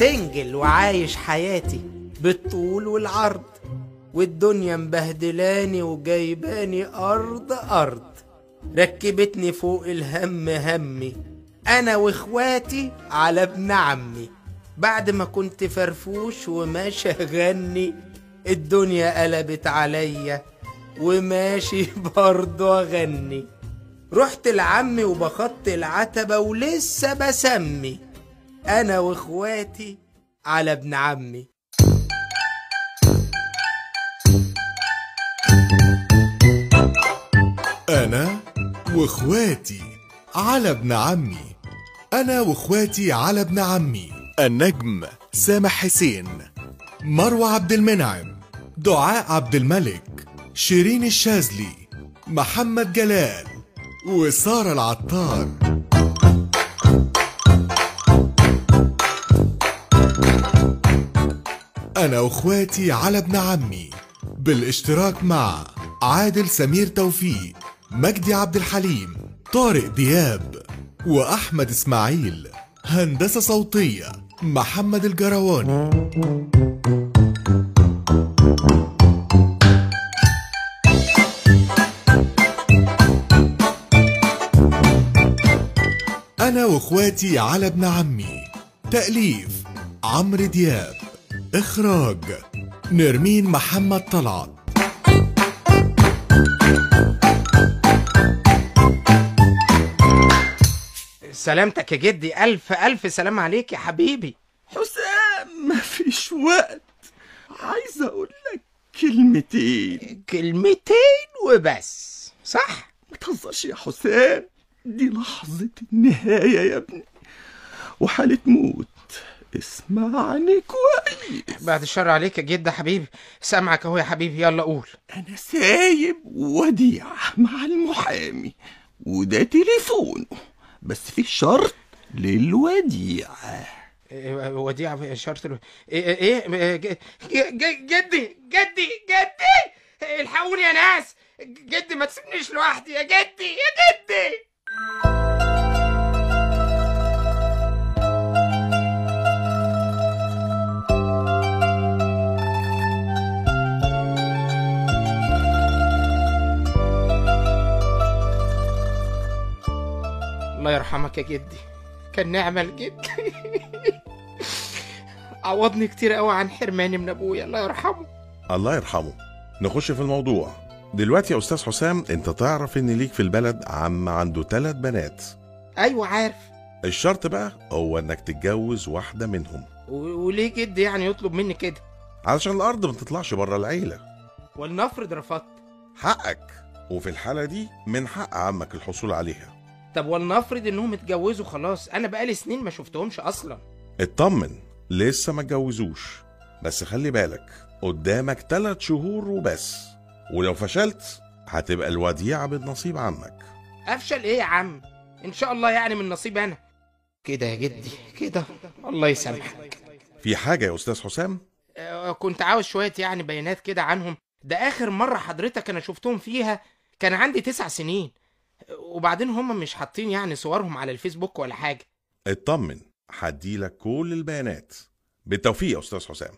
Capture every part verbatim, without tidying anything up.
سنجل وعايش حياتي بالطول والعرض، والدنيا مبهدلاني وجايباني أرض أرض، ركبتني فوق الهم همي أنا وإخواتي على ابن عمي، بعد ما كنت فرفوش وماشي أغني الدنيا قلبت عليا وماشي برضه أغني، رحت لعمي وبخط العتبة ولسه بسمي أنا وإخواتي على ابن عمي. أنا وإخواتي على ابن عمي، أنا وإخواتي على ابن عمي. النجم سامح حسين، مروه عبد المنعم، دعاء عبد الملك، شيرين الشاذلي، محمد جلال، وسارة العطار. أنا وإخواتي على ابن عمي بالاشتراك مع عادل سمير توفيق، مجدي عبد الحليم، طارق دياب، وأحمد إسماعيل. هندسة صوتية محمد الجرواني. أنا وإخواتي على ابن عمي، تأليف عمرو دياب، إخراج نرمين محمد طلعت. سلامتك يا جدي، ألف ألف سلام عليك يا حبيبي. حسام مفيش وقت، عايز أقول لك كلمتين. كلمتين وبس صح؟ متهزرش يا حسام، دي لحظة النهاية يا ابني وحالة موت. اسمعني كويس بعد الشر عليك يا جد حبيبي. سامعك اهو يا حبيبي، يلا قول. أنا سايب وديعة مع المحامي وده تليفونه، بس في شرط للوديعة. وديعة؟ شرط الو... ايه ايه ج... جدي جدي جدي الحقوني يا ناس، جدي ما تسيبنيش لوحدي يا جدي يا جدي. الله يرحمك يا جدي، كان نعمة لجدي. عوضني كتير قوي عن حرماني من ابويا، الله يرحمه. الله يرحمه. نخش في الموضوع دلوقتي يا استاذ حسام. انت تعرف ان ليك في البلد عم عنده ثلاث بنات. ايوه عارف. الشرط بقى هو انك تتجوز واحده منهم. وليه جدي يعني يطلب مني كده؟ علشان الارض ما تطلعش بره العيله. ولنفرض رفضت؟ حقك، وفي الحاله دي من حق عمك الحصول عليها. طب ولنفرض انهم اتجوزوا خلاص، انا بقالي سنين ما شفتهمش اصلا. اطمن، لسه ما اتجوزوش، بس خلي بالك قدامك ثلاث شهور وبس، ولو فشلت هتبقى الوديعة من نصيب عمك. افشل ايه يا عم؟ ان شاء الله يعني من نصيب انا. كده يا جدي كده، الله يسامحك. في حاجة يا استاذ حسام؟ أه كنت عاوز شوية يعني بيانات كده عنهم. ده اخر مرة حضرتك انا شفتهم فيها كان عندي تسع سنين، وبعدين هما مش حاطين يعني صورهم على الفيسبوك ولا حاجة. اطمن، هديلك كل البيانات. بالتوفيق يا استاذ حسام.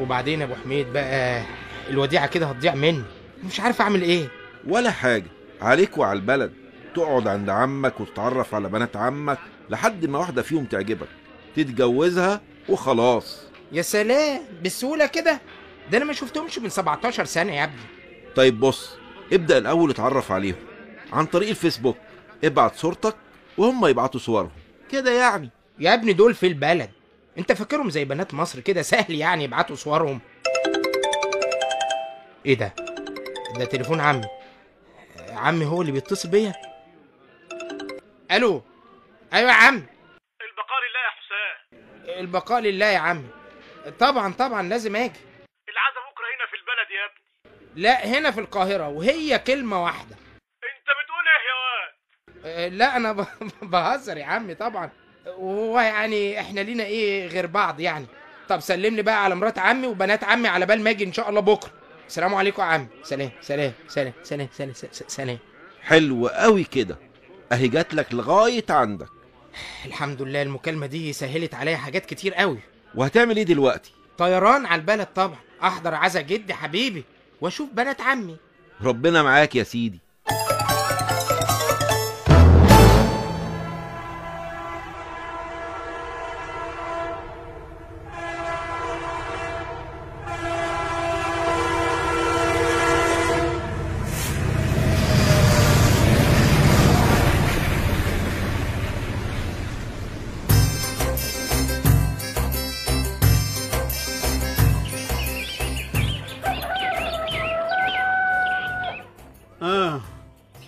وبعدين يا ابو حميد بقى الوديعه كده هتضيع مني، مش عارف اعمل ايه. ولا حاجه عليك وعلى البلد، تقعد عند عمك وتتعرف على بنات عمك لحد ما واحده فيهم تعجبك تتجوزها وخلاص. يا سلام، بسهوله كده؟ ده انا ما شفتهمش من سبعتاشر سنه يا ابني. طيب بص، ابدا الاول اتعرف عليهم عن طريق الفيسبوك، ابعت صورتك وهم يبعتوا صورهم كده يعني. يا ابني دول في البلد، انت فاكرهم زي بنات مصر كده سهل يعني يبعتوا صورهم؟ ايه ده؟ ده تليفون عمي. عمي هو اللي بيتصل بيا. الو. ايوه يا عم. البقاء لله يا حسام. البقاء لله يا عم. طبعا طبعا لازم اجي. العزا بكره هنا في البلد يا ابني. لا هنا في القاهره، وهي كلمه واحده. انت بتقول ايه يا واد؟ لا انا بهزر يا عمي طبعا، وهو يعني احنا لينا ايه غير بعض يعني. طب سلم لي بقى على مرات عمي وبنات عمي على بال ما اجي ان شاء الله بكره. السلام عليكم يا عمي. سلام سلام سلام سلام سلام سلام. حلو قوي كده، اهي جات لك لغايه عندك. الحمد لله المكالمه دي سهلت عليا حاجات كتير قوي. وهتعمل ايه دلوقتي؟ طيران على البلد طبعا، احضر عزا جدي حبيبي واشوف بنات عمي. ربنا معاك يا سيدي.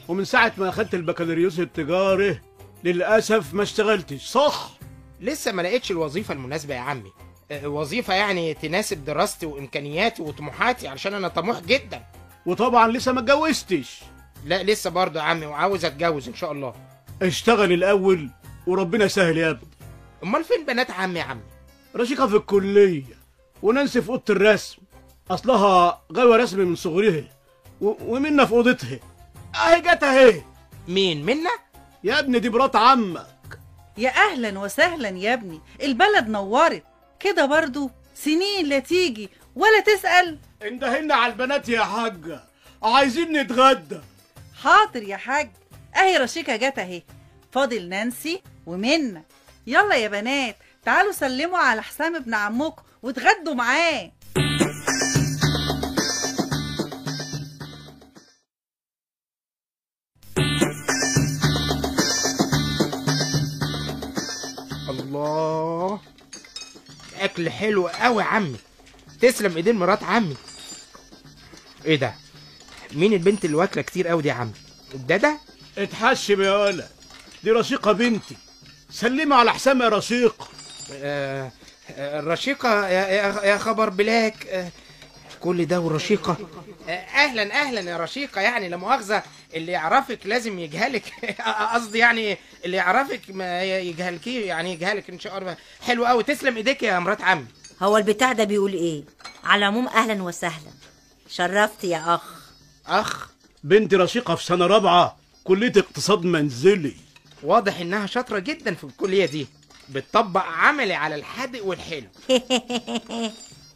ومن ساعة ما أخدت البكالوريوس التجاري للأسف ما اشتغلتش، صح؟ لسه ما لقيتش الوظيفة المناسبة يا عمي، وظيفة يعني تناسب دراستي وإمكانياتي وطموحاتي علشان أنا طموح جدا. وطبعا لسه ما اتجوزتش. لا لسه برضه يا عمي، وعاوز أتجوز إن شاء الله. اشتغل الأول وربنا يسهل يا ابني. أمال فين بنات عمي يا عمي؟ رشيقة في الكلية ونانسي في أوضة الرسم، أصلها غاوية رسم من صغرها ومنا في أوضتها. اهي جت اهي. مين منا؟ يا ابني دي مرات عمك. يا اهلا وسهلا يا ابني، البلد نورت كده برضو. سنين لا تيجي ولا تسأل. اندهلنا على البنات يا حاجة، عايزين نتغدى. حاضر يا حاج، اهي رشيكة جت اهي، فاضل نانسي ومنا. يلا يا بنات تعالوا سلموا على حسام ابن عمكم واتغدوا معاه. الله، اكل حلو قوي يا عمي، تسلم ايدين مرات عمي. ايه ده؟ مين البنت اللي واكله كتير قوي دي يا عمي؟ الداده؟ اتحشم يا ولد، دي رشيقه بنتي. سلمي على حسام يا رشيقه. آه الرشيقه يا, يا خبر بلاك. آه كل ده ورشيقه. آه اهلا اهلا يا رشيقه، يعني لا مؤاخذه اللي يعرفك لازم يجهلك، قصدي يعني اللي يعرفك ما يجهلكيه يعني يجهلك ان شاء الله. حلو قوي، تسلم ايديك يا مرات عمي. هو البتاع ده بيقول ايه؟ على العموم اهلا وسهلا، شرفت يا اخ. اخ؟ بنتي رشيقه في سنه رابعه كليه اقتصاد منزلي. واضح انها شاطره جدا في الكليه دي، بتطبق عملي على الحادق والحلو.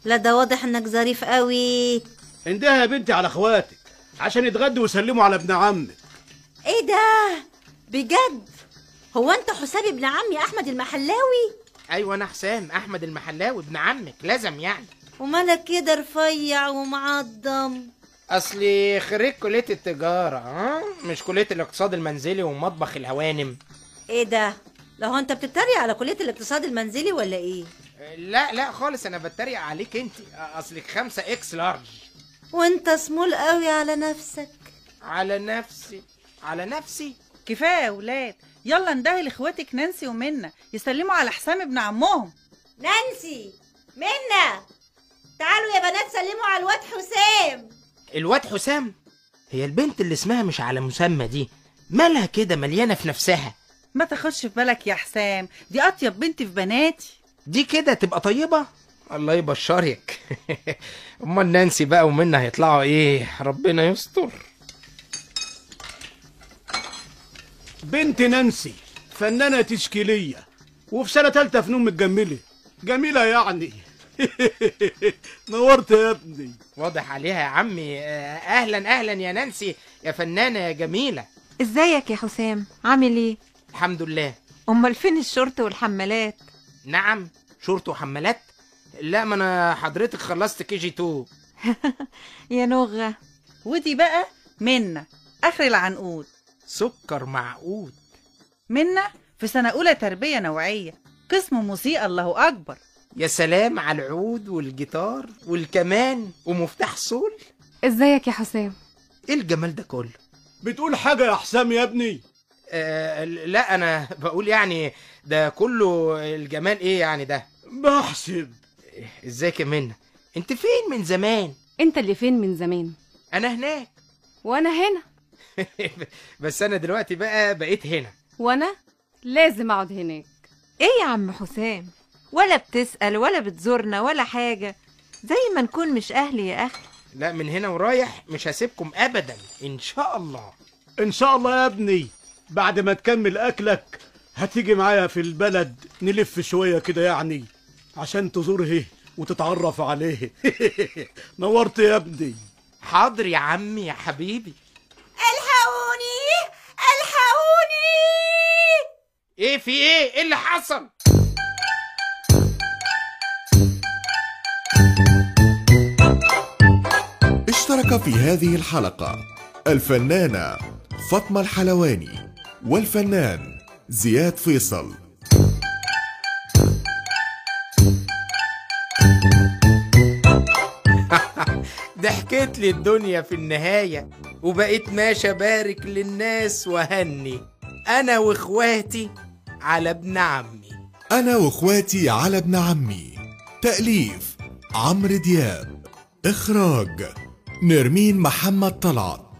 لا ده واضح انك ظريف قوي. اندهى يا بنتي على اخواتك عشان يتغدوا ويسلموا على ابن عمك. ايه ده؟ بجد؟ هو انت حسام ابن عمي احمد المحلاوي؟ ايوه انا حسام احمد المحلاوي ابن عمك، لازم يعني. ومالك كده رفيع ومعضم؟ اصلي خريج كليه التجاره، ها مش كليه الاقتصاد المنزلي ومطبخ الهوانم. ايه ده؟ لا هو انت بتتريق على كليه الاقتصاد المنزلي ولا ايه؟ لا لا خالص، انا بتريق عليك انت، اصلك خمسة اكس لارج. وانت سمول قوي على نفسك. على نفسي على نفسي؟ كفايه يا ولاد، يلا اندهي لاخواتك نانسي ومنى يسلموا على حسام ابن عمهم. نانسي منى تعالوا يا بنات سلموا على الواد حسام. الواد حسام؟ هي البنت اللي اسمها مش على مسمى دي مالها كده مليانه في نفسها؟ ما تاخدش في بالك يا حسام، دي اطيب بنت في بناتي. دي كده تبقى طيبه؟ الله يبشرك. امال نانسي بقى ومنا هيطلعوا ايه؟ ربنا يستر. بنت نانسي فنانه تشكيليه وفي سنه ثالثه فنون متجمله، جميله يعني. نورت يا ابني. واضح عليها يا عمي. اهلا اهلا يا نانسي يا فنانه يا جميله. ازيك يا حسام؟ عامل ايه؟ الحمد لله. امال فين الشورت والحمالات؟ نعم شورت وحمالات؟ لا ما انا حضرتك خلصت كي جي اتنين. يا نغه. ودي بقى منا اخر العنقود. سكر مع عقود. منا في سنه اولى تربيه نوعيه، قسم موسيقى. الله أكبر، يا سلام على العود والجيتار والكمان ومفتاح صول. ازيك يا حسام؟ ايه الجمال ده كله؟ بتقول حاجة يا حسام يا ابني؟ آه لا أنا بقول يعني ده كله الجمال ايه يعني ده؟ بحسب. ازيك يا منى؟ انت فين من زمان؟ انت اللي فين من زمان؟ أنا هناك وأنا هنا. بس أنا دلوقتي بقى بقيت هنا. وأنا لازم أقعد هناك. إيه يا عم حسام؟ ولا بتسأل ولا بتزورنا ولا حاجة، زي ما نكون مش أهلي يا أخي. لا من هنا ورايح مش هسيبكم أبدا إن شاء الله. إن شاء الله يا ابني. بعد ما تكمل أكلك هتيجي معايا في البلد نلف شوية كده يعني، عشان تزوره وتتعرف عليه. نورت يا ابني. حاضر يا عمي يا حبيبي. الحقوني الحقوني. ايه في ايه؟ ايه اللي حصل؟ اشترك في هذه الحلقة الفنانة فاطمة الحلواني والفنان زياد فيصل. ضحكت لي الدنيا في النهاية، وبقيت ماشي بارك للناس وهني أنا وإخواتي على ابن عمي. أنا وإخواتي على ابن عمي، تأليف عمرو دياب، إخراج نرمين محمد طلعت.